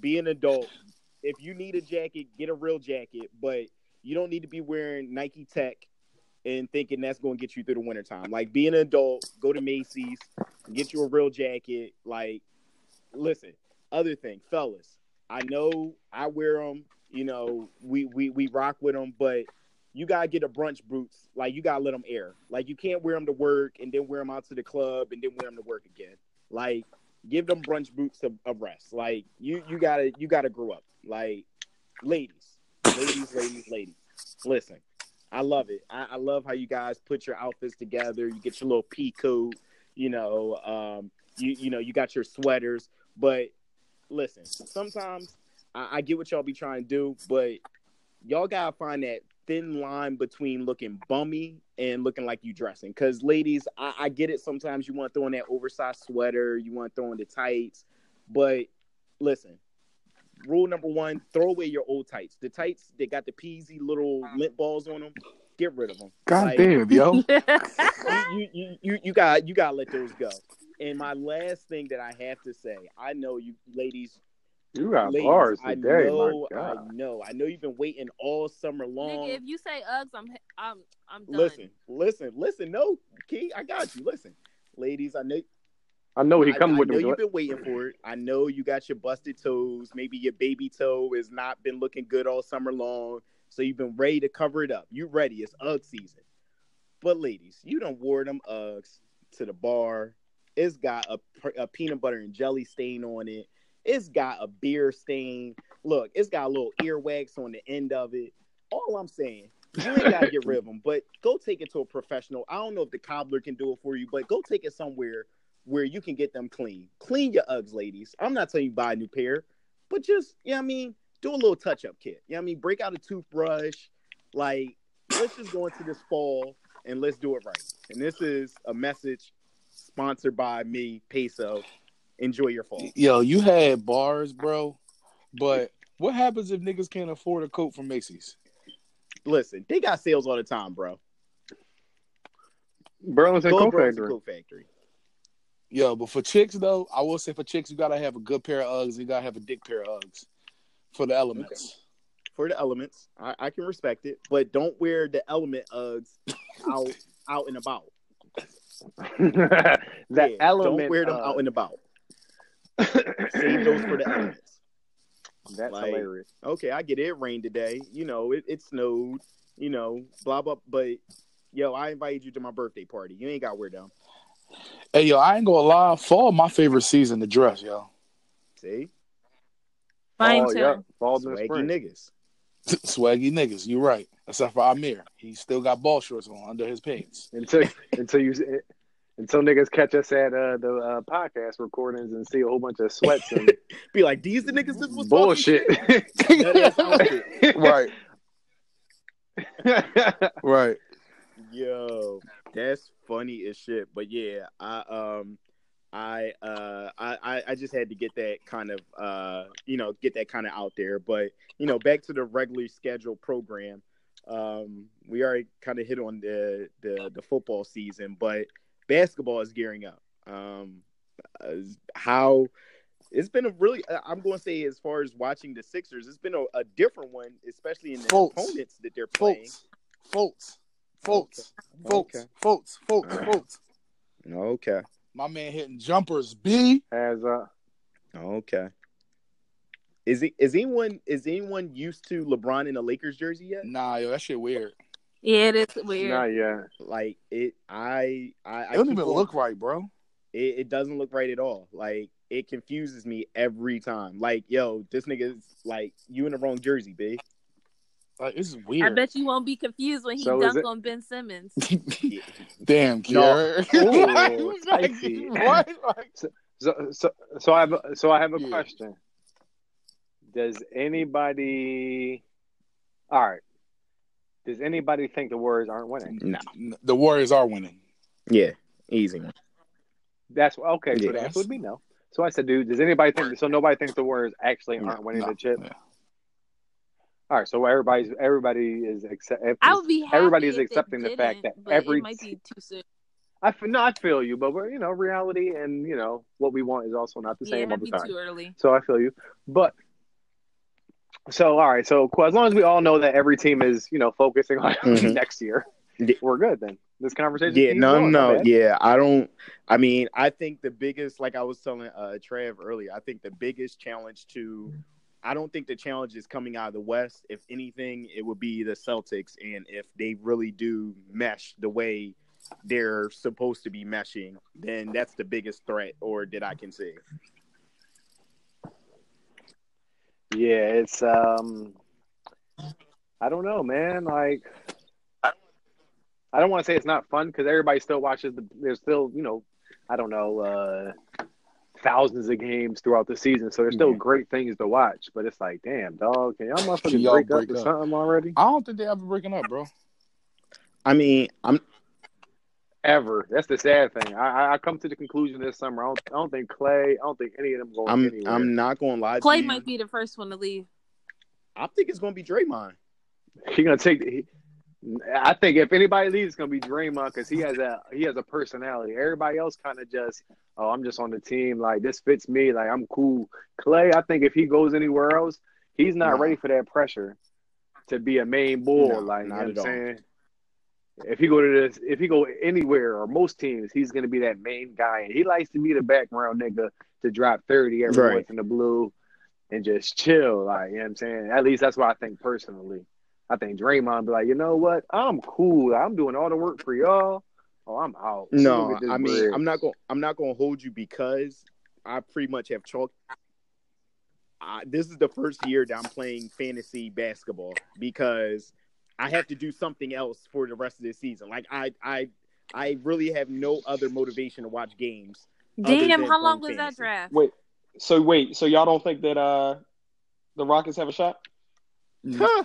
be an adult. If you need a jacket, get a real jacket, but you don't need to be wearing Nike Tech and thinking that's going to get you through the wintertime. Like, be an adult, go to Macy's, get you a real jacket. Like, listen, other thing, fellas, I know I wear them, you know, we rock with them, but you got to get a brunch boots. Like, you got to let them air. Like, you can't wear them to work and then wear them out to the club and then wear them to work again. Like, give them brunch boots a rest. Like, you gotta grow up. Like, ladies. Listen, I love it. I love how you guys put your outfits together. You get your little pea coat, you know, you got your sweaters. But listen, sometimes I get what y'all be trying to do, but y'all gotta find that thin line between looking bummy and looking like you dressing. Because, ladies, I get it. Sometimes you want to throw in that oversized sweater. You want to throw in the tights. But, listen, rule number one, throw away your old tights. The tights, they got the peasy little lint balls on them. Get rid of them. God, like, damn, yo. You got to let those go. And my last thing that I have to say, I know you ladies – you got bars today. I know you've been waiting all summer long. Nigga, if you say Uggs, I'm done. Listen. No, Key, I got you. Listen, ladies, I know he coming with. I know you've been waiting for it. I know you got your busted toes. Maybe your baby toe has not been looking good all summer long, so you've been ready to cover it up. You ready? It's Ugg season. But ladies, you done wore them Uggs to the bar. It's got a peanut butter and jelly stain on it. It's got a beer stain. Look, it's got a little earwax on the end of it. All I'm saying, you ain't got to get rid of them, but go take it to a professional. I don't know if the cobbler can do it for you, but go take it somewhere where you can get them clean. Clean your Uggs, ladies. I'm not telling you buy a new pair, but just, you know what I mean, do a little touch-up kit. You know what I mean? Break out a toothbrush. Like, let's just go into this fall, and let's do it right. And this is a message sponsored by me, Peso. Enjoy your fall. Yo, you had bars, bro. But what happens if niggas can't afford a coat from Macy's? Listen, they got sales all the time, bro. Burlington Coat Factory. Coat Factory. Yo, but for chicks, though, I will say for chicks, you got to have a good pair of Uggs. You got to have a dick pair of Uggs for the elements. Okay. For the elements. I can respect it. But don't wear the element Uggs out and about. Element don't wear them out and about. Save those for the elements. That's like, hilarious. Okay, I get it rained today. You know, it snowed. You know, blah, blah. But, yo, I invited you to my birthday party. You ain't got to wear them. Hey, yo, I ain't going to lie. Fall, my favorite season to dress, yo. See? Mine, too. Yeah. Fall to Swaggy niggas. Swaggy niggas. You're right. Except for Amir. He still got ball shorts on under his pants. Until niggas catch us at the podcast recordings and see a whole bunch of sweats and be like, these the niggas this was bullshit. Right. Right. Yo, that's funny as shit. But yeah, I just had to get that kind of out there. But you know, back to the regularly scheduled program. We already kind of hit on the football season, but basketball is gearing up. How it's been a really, I'm going to say, as far as watching the Sixers, it's been a different one, especially in the opponents that they're playing. Fultz. Okay. My man hitting jumpers, B. Okay. Is anyone used to LeBron in a Lakers jersey yet? Nah, yo, that shit weird. Yeah, it is weird. Not yet. Like, it doesn't even look right, bro. It doesn't look right at all. Like, it confuses me every time. Like, yo, this nigga's like, you in the wrong jersey, B. Like, this is weird. I bet you won't be confused when he dunked on Ben Simmons. Damn, Kiara. So I have a question. Does anybody? All right. Does anybody think the Warriors aren't winning? No. The Warriors are winning. Yeah. Easy. That's okay. Yes. So the answer would be no. So I said, dude, does anybody think? So nobody thinks the Warriors actually aren't winning the chip? No. All right. So everybody is accepting the fact that it might be too soon. I feel you, but we're, you know, reality and, you know, what we want is also not the same all the time. Too early. So I feel you, but. So, all right. So, as long as we all know that every team is, you know, focusing on next year, We're good then. This conversation. Yeah, no. Yeah, I think the biggest, like I was telling Trev earlier, I think the biggest challenge to, I don't think the challenge is coming out of the West. If anything, it would be the Celtics. And if they really do mesh the way they're supposed to be meshing, then that's the biggest threat or that I can see. Yeah, it's, I don't know, man. Like, I don't want to say it's not fun because everybody still watches. There's still, thousands of games throughout the season, so there's still great things to watch. But it's like, damn, dog, can y'all motherfuckers break up or something already? I don't think they're ever breaking up, bro. I mean, I'm ever. That's the sad thing. I come to the conclusion this summer. I don't think Clay. I don't think any of them going anywhere. I'm not going to lie. Clay might be the first one to leave. I think it's going to be Draymond. He's going to take. I think if anybody leaves, it's gonna be Draymond because he has a personality. Everybody else kind of just, oh, I'm just on the team. Like this fits me. Like I'm cool. Clay, I think if he goes anywhere else, he's not ready for that pressure to be a main bull. No, like you know what I'm saying, if he go anywhere or most teams, he's gonna be that main guy. And he likes to be the background nigga to drop 30 every once in the blue and just chill. Like you know what I'm saying. At least that's what I think personally. I think Draymond be like, you know what? I'm cool. I'm doing all the work for y'all. Oh, I'm out. No, I mean, bridge. I'm not gonna hold you because I pretty much have chalked. This is the first year that I'm playing fantasy basketball because I have to do something else for the rest of the season. Like I really have no other motivation to watch games. Damn, how long was that draft? Wait, so y'all don't think that the Rockets have a shot? Huh.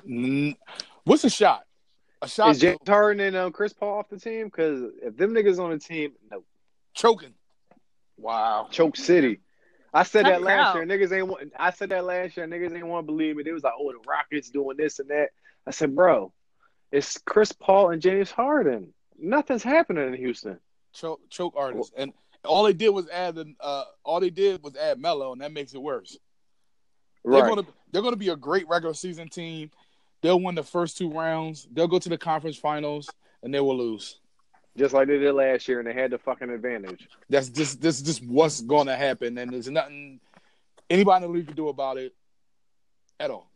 What's a shot? A shot? Is James Harden and Chris Paul off the team? Because if them niggas on the team, no. Choking. Wow. Choke City. I said that last year. Niggas ain't want to believe me. They was like, oh, the Rockets doing this and that. I said, bro, it's Chris Paul and James Harden. Nothing's happening in Houston. Choke artists. And all they did was add Melo, and that makes it worse. Right. They're going to be a great regular season team. They'll win the first two rounds. They'll go to the conference finals, and they will lose. Just like they did last year, and they had the fucking advantage. That's just this what's going to happen, and there's nothing anybody in the league can do about it at all.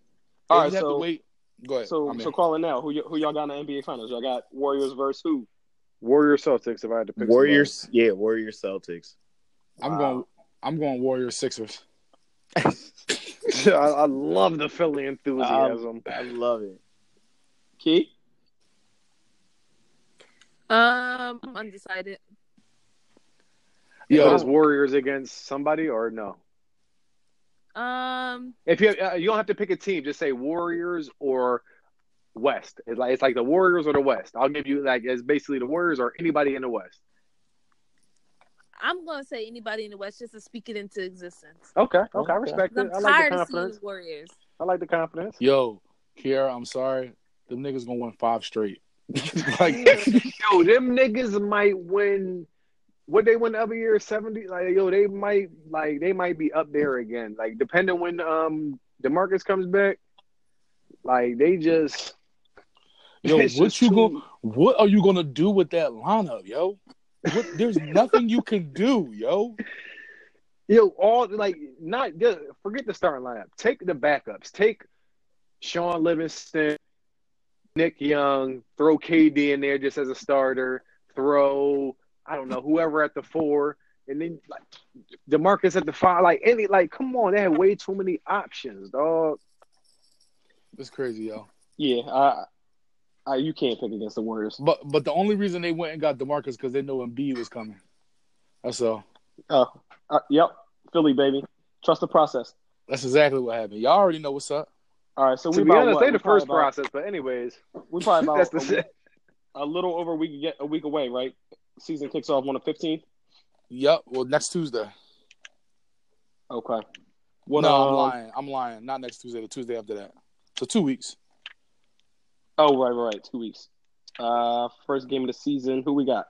All right, have to wait. Go ahead. So calling now. Who y'all got in the NBA Finals? Y'all got Warriors versus who? Warriors Celtics. If I had to pick Warriors, yeah, Warriors Celtics. Wow. I'm going Warriors Sixers. I love the Philly enthusiasm. I love it. Key? I'm undecided. Yo, is Warriors against somebody or no? If you have, you don't have to pick a team. Just say Warriors or West. It's like the Warriors or the West. I'll give you it's basically the Warriors or anybody in the West. I'm going to say anybody in the West just to speak it into existence. Okay. I respect it. I like the confidence. I'm tired of seeing Warriors. I like the confidence. Yo, Kiara, I'm sorry. Them niggas going to win 5 straight. Yo, them niggas might win. Would they win the other year? 70? They might be up there again. Like, depending when DeMarcus comes back, like, they just. Yo, what are you going to do with that lineup, yo? There's nothing you can do, yo. Yo, forget the starting lineup. Take the backups. Take Sean Livingston, Nick Young. Throw KD in there just as a starter. Throw whoever at the 4, and then DeMarcus at the 5. Come on, they have way too many options, dog. That's crazy, yo. Yeah, you can't pick against the Warriors. But the only reason they went and got DeMarcus because they know Embiid was coming. That's all. Yep. Philly, baby. Trust the process. That's exactly what happened. Y'all already know what's up. All right, so we about what? They the first process, but anyways. We're probably about a little over a week away, right? Season kicks off on the 15th? Yep. Well, next Tuesday. Okay. Well, no, I'm lying. Not next Tuesday. The Tuesday after that. So 2 weeks. Oh, right. 2 weeks. First game of the season. Who we got?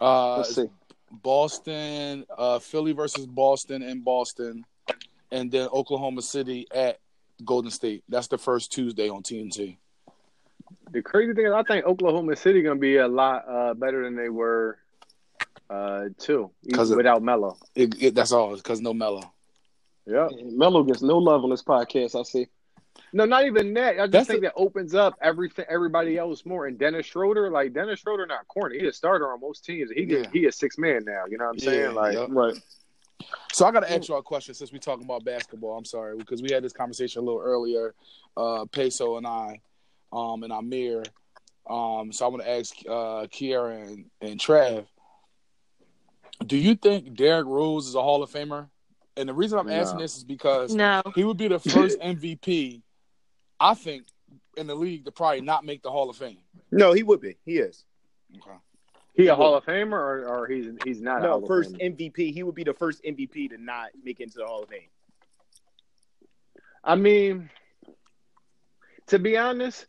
Let's see. Boston, Philly versus Boston in Boston, and then Oklahoma City at Golden State. That's the first Tuesday on TNT. The crazy thing is, I think Oklahoma City gonna be a lot better than they were too, without Melo. That's all. It's because no Melo. Yeah, Melo gets no love on this podcast. I see. No, not even that. I just think that opens up everybody else more. And Dennis Schroeder, like Dennis Schroeder, not corny. He's a starter on most teams. He a 6-man now. You know what I'm saying? Like, yep. Right. So I got to ask y'all a question since we're talking about basketball. I'm sorry, because we had this conversation a little earlier, Peso and I, and Amir. So I want to ask Kiara and Trav, do you think Derrick Rose is a Hall of Famer? And the reason I'm asking this is because he would be the first MVP, I think, in the league to probably not make the Hall of Fame. No, he would be. He is. Okay. He a Hall of Famer or he's not a Hall of Famer? No, first MVP. He would be the first MVP to not make it into the Hall of Fame. I mean, to be honest,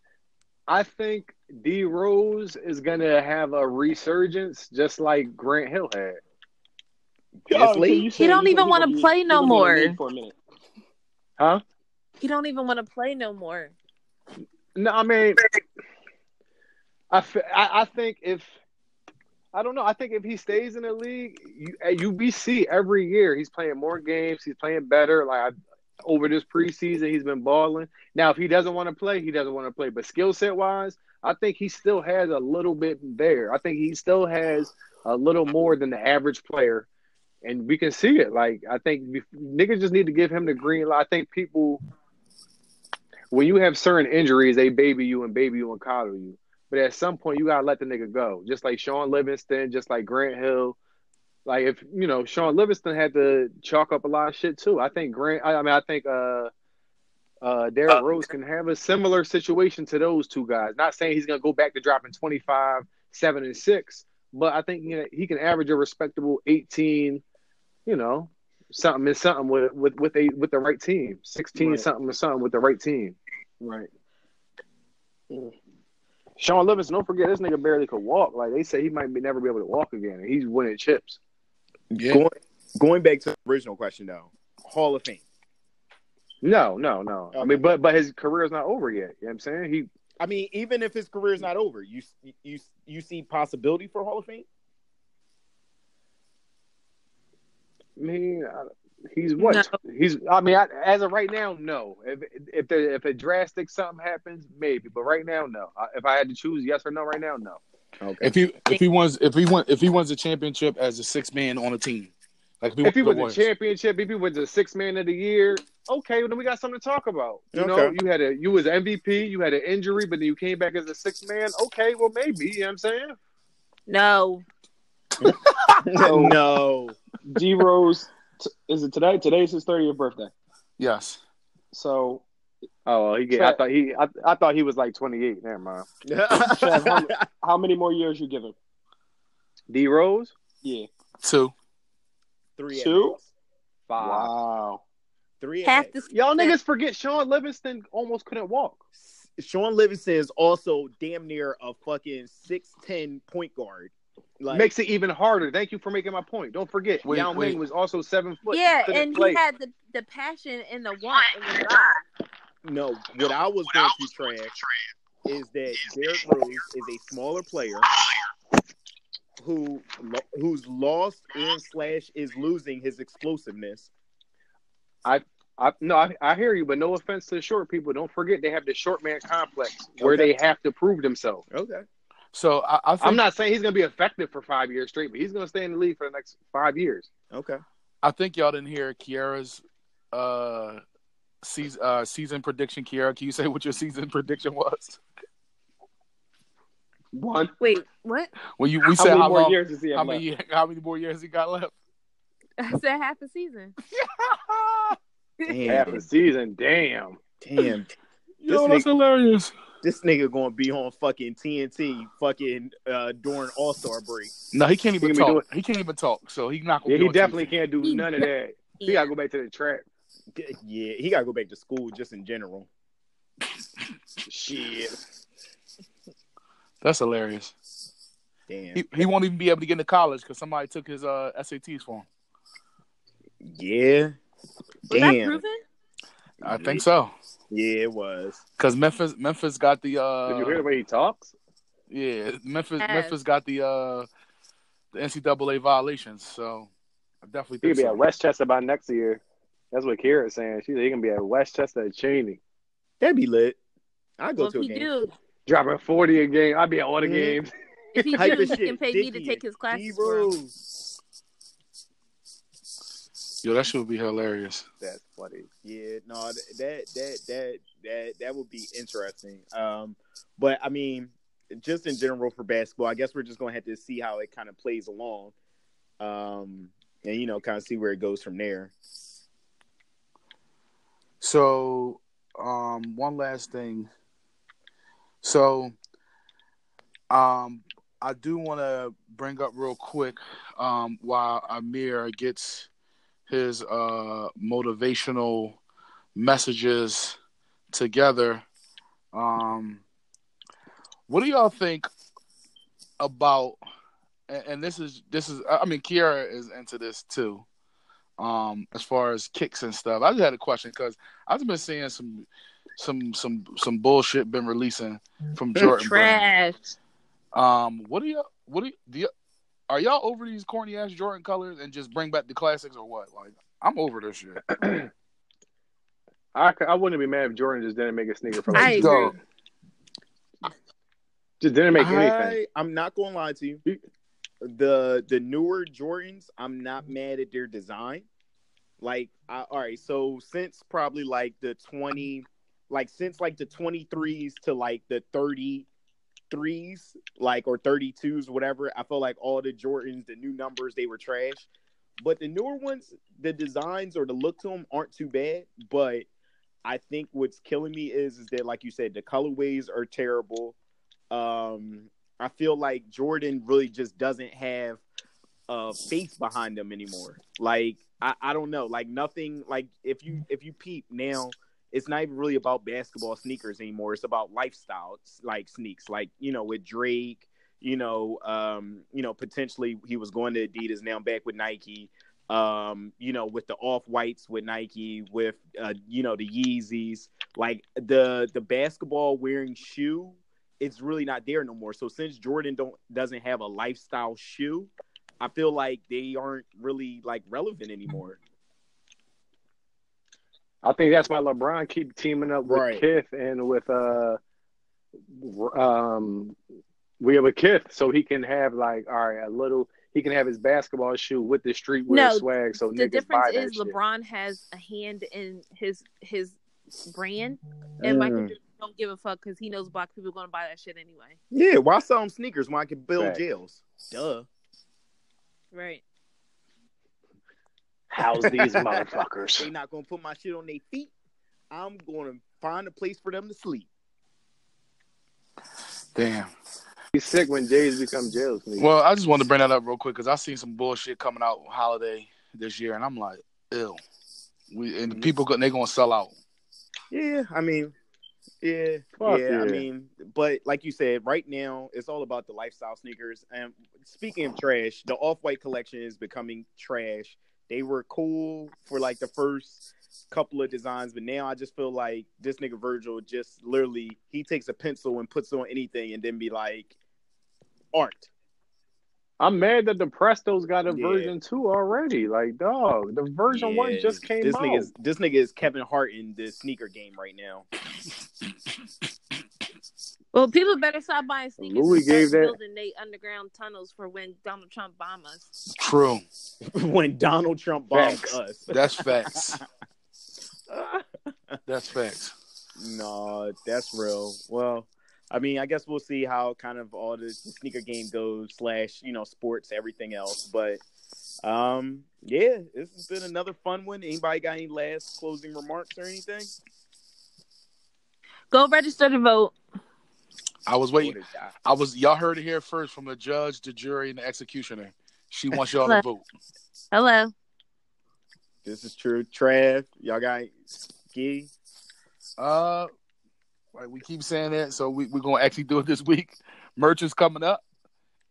I think D. Rose is going to have a resurgence just like Grant Hill had. He don't even want to play no more. Huh? He don't even want to play no more. No, I mean, I think if – I don't know. I think if he stays in the league, at UBC every year, he's playing more games. He's playing better. Like, over this preseason, he's been balling. Now, if he doesn't want to play, he doesn't want to play. But skill set-wise, I think he still has a little bit there. I think he still has a little more than the average player. And we can see it. Like, I think niggas just need to give him the green light. I think people, when you have certain injuries, they baby you and coddle you. But at some point, you got to let the nigga go. Just like Sean Livingston, just like Grant Hill. Like, if, you know, Sean Livingston had to chalk up a lot of shit, too. I think Derrick Rose can have a similar situation to those two guys. Not saying he's going to go back to dropping 25, 7, and 6. But I think he can average a respectable 18, you know, something and something with the right team, 16 right. something and something with the right team, right? Mm. Sean Livingston, don't forget this nigga barely could walk. Like they say, he might never be able to walk again, and he's winning chips. Yeah. Going back to the original question though, Hall of Fame? No. Okay. I mean, but his career's not over yet. You know what I'm saying? Even if his career's not over, you see possibility for Hall of Fame? I mean, he's what? No. As of right now, no. If a drastic something happens, maybe. But right now, no. If I had to choose yes or no, right now, no. Okay. If he wins a championship as a 6-man on a team, if he wins a 6-man of the year. Okay, well, then we got something to talk about. You know, you was MVP, you had an injury, but then you came back as a 6-man. Okay, well, maybe. You know what I'm saying? No. No. D. Rose, is it today? Today's his 30th birthday. Yes. So. Oh, I thought he was like 28. Never mind. Chad, how many more years you give him? D. Rose? Yeah. 2. 3. 2? 5. Wow. 3. Y'all niggas forget Sean Livingston almost couldn't walk. Sean Livingston is also damn near a fucking 6'10" point guard. Like, makes it even harder. Thank you for making my point. Don't forget, Yao Ming was also 7 foot. Yeah, and he had the passion and the want in his life. No, what I was going to trash is that Derrick Rose is a smaller player who's lost and / is losing his explosiveness. I hear you, but no offense to the short people. Don't forget they have the short man complex where they have to prove themselves. Okay. So I'm not saying he's going to be effective for 5 years straight, but he's going to stay in the league for the next 5 years. Okay. I think y'all didn't hear Kiara's season prediction. Kiara, can you say what your season prediction was? 1. Wait, what? Well, we said how many more years he got left? I said half a season. Damn. Half a season, damn. Yo, that's hilarious. This nigga gonna be on fucking TNT, during All-Star break. No, he can't even talk. He can't even talk, so he's not gonna. Yeah, he definitely can't do none of that. He gotta go back to the track. Yeah, he gotta go back to school just in general. Shit, that's hilarious. Damn, he won't even be able to get into college because somebody took his SATs for him. Yeah. Was that proven? I think so. Yeah, it was. Because Memphis got the. Did you hear the way he talks? Yeah, Memphis got the NCAA violations. So I definitely think he'll be at Westchester by next year. That's what Kira's saying. She's he can be at Westchester at Cheney. That'd be lit. I'd go to a game. Do. Dropping 40 a game. I'd be at all the games. If he do, he can pay me to take his classes. Yo, that shit would be hilarious. That's funny. Yeah, no, that would be interesting. But I mean, just in general for basketball, I guess we're just gonna have to see how it kind of plays along, and you know, kind of see where it goes from there. So, one last thing. So, I do want to bring up real quick while Amir gets his motivational messages together. What do y'all think about? And this is. I mean, Kiara is into this too. As far as kicks and stuff, I just had a question because I've been seeing some bullshit been releasing from Jordan. Trash. Are y'all over these corny ass Jordan colors and just bring back the classics or what? Like, I'm over this shit. I wouldn't be mad if Jordan just didn't make a sneaker for like. So, just didn't make anything. I'm not gonna lie to you. The newer Jordans, I'm not mad at their design. Like, all right, so since probably like the 20, like since like the 23s to like the 33s, like or 32s, whatever, I feel like all the Jordans, the new numbers, they were trash. But the newer ones, the designs or the look to them aren't too bad. But I think what's killing me is that, like you said, the colorways are terrible. I feel like Jordan really just doesn't have a face behind him anymore. Like, I don't know. Like, nothing. Like, if you peep now, it's not even really about basketball sneakers anymore. It's about lifestyle, like sneaks. Like, you know, with Drake, you know, potentially he was going to Adidas, now back with Nike. You know, with the off-whites with Nike, with, you know, the Yeezys. Like, the basketball wearing shoe, it's really not there no more. So since Jordan doesn't have a lifestyle shoe, I feel like they aren't really like relevant anymore. I think that's why LeBron keep teaming up with Kith and with we have a Kith, so he can have like he can have his basketball shoe with the streetwear swag. So the difference is LeBron has a hand in his brand, and Michael don't give a fuck because he knows black people are going to buy that shit anyway. Yeah, why sell them sneakers when I can build jails? Duh. Right. How's these motherfuckers? They not going to put my shit on their feet. I'm going to find a place for them to sleep. Damn. He's sick when Jays become jails. Well, I just wanted to bring that up real quick because I seen some bullshit coming out holiday this year, and I'm like, ew. People, they're going to sell out. Yeah, I mean... Yeah. I mean, but like you said, right now it's all about the lifestyle sneakers. And speaking of trash, the Off-White collection is becoming trash. They were cool for like the first couple of designs, but now I just feel like this nigga Virgil just literally he takes a pencil and puts on anything and then be like, art. I'm mad that the Prestos got a version 2 already. Like, dog, the version 1 just came out. This nigga is Kevin Hart in the sneaker game right now. Well, people better stop buying sneakers. Louis gave that building they underground tunnels for when Donald Trump bombs us. True. When Donald Trump bombs us. That's facts. That's facts. No, that's real. Well. I mean, I guess we'll see how kind of all this sneaker game goes / you know, sports, everything else. But, yeah, this has been another fun one. Anybody got any last closing remarks or anything? Go register to vote. I was waiting. Y'all heard it here first from the judge, the jury, and the executioner. She wants y'all to vote. Hello. This is true. Trav, y'all got Ski? Like we keep saying that, so we're going to actually do it this week. Merch is coming up,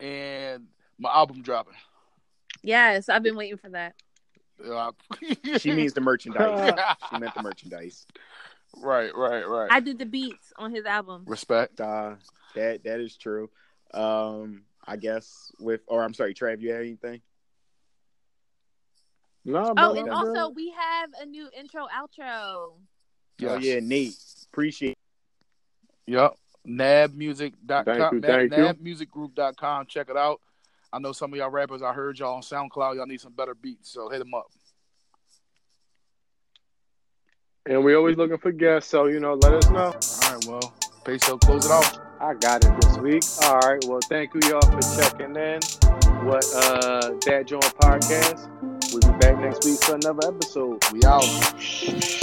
and my album dropping. Yes, I've been waiting for that. She means the merchandise. She meant the merchandise. Right. I did the beats on his album. Respect. That is true. I guess Trey, have you had anything? No. Also we have a new intro outro. Yes. Oh yeah, neat. Appreciate it. Yep. Nabmusic.com. Nabmusicgroup.com. Check it out. I know some of y'all rappers, I heard y'all on SoundCloud, y'all need some better beats, so hit them up. And we always looking for guests, so, let us know. All right, well, Peso, close it off. I got it this week. All right, well, thank you y'all for checking in. What Dad Joint Podcast. We'll be back next week for another episode. We out.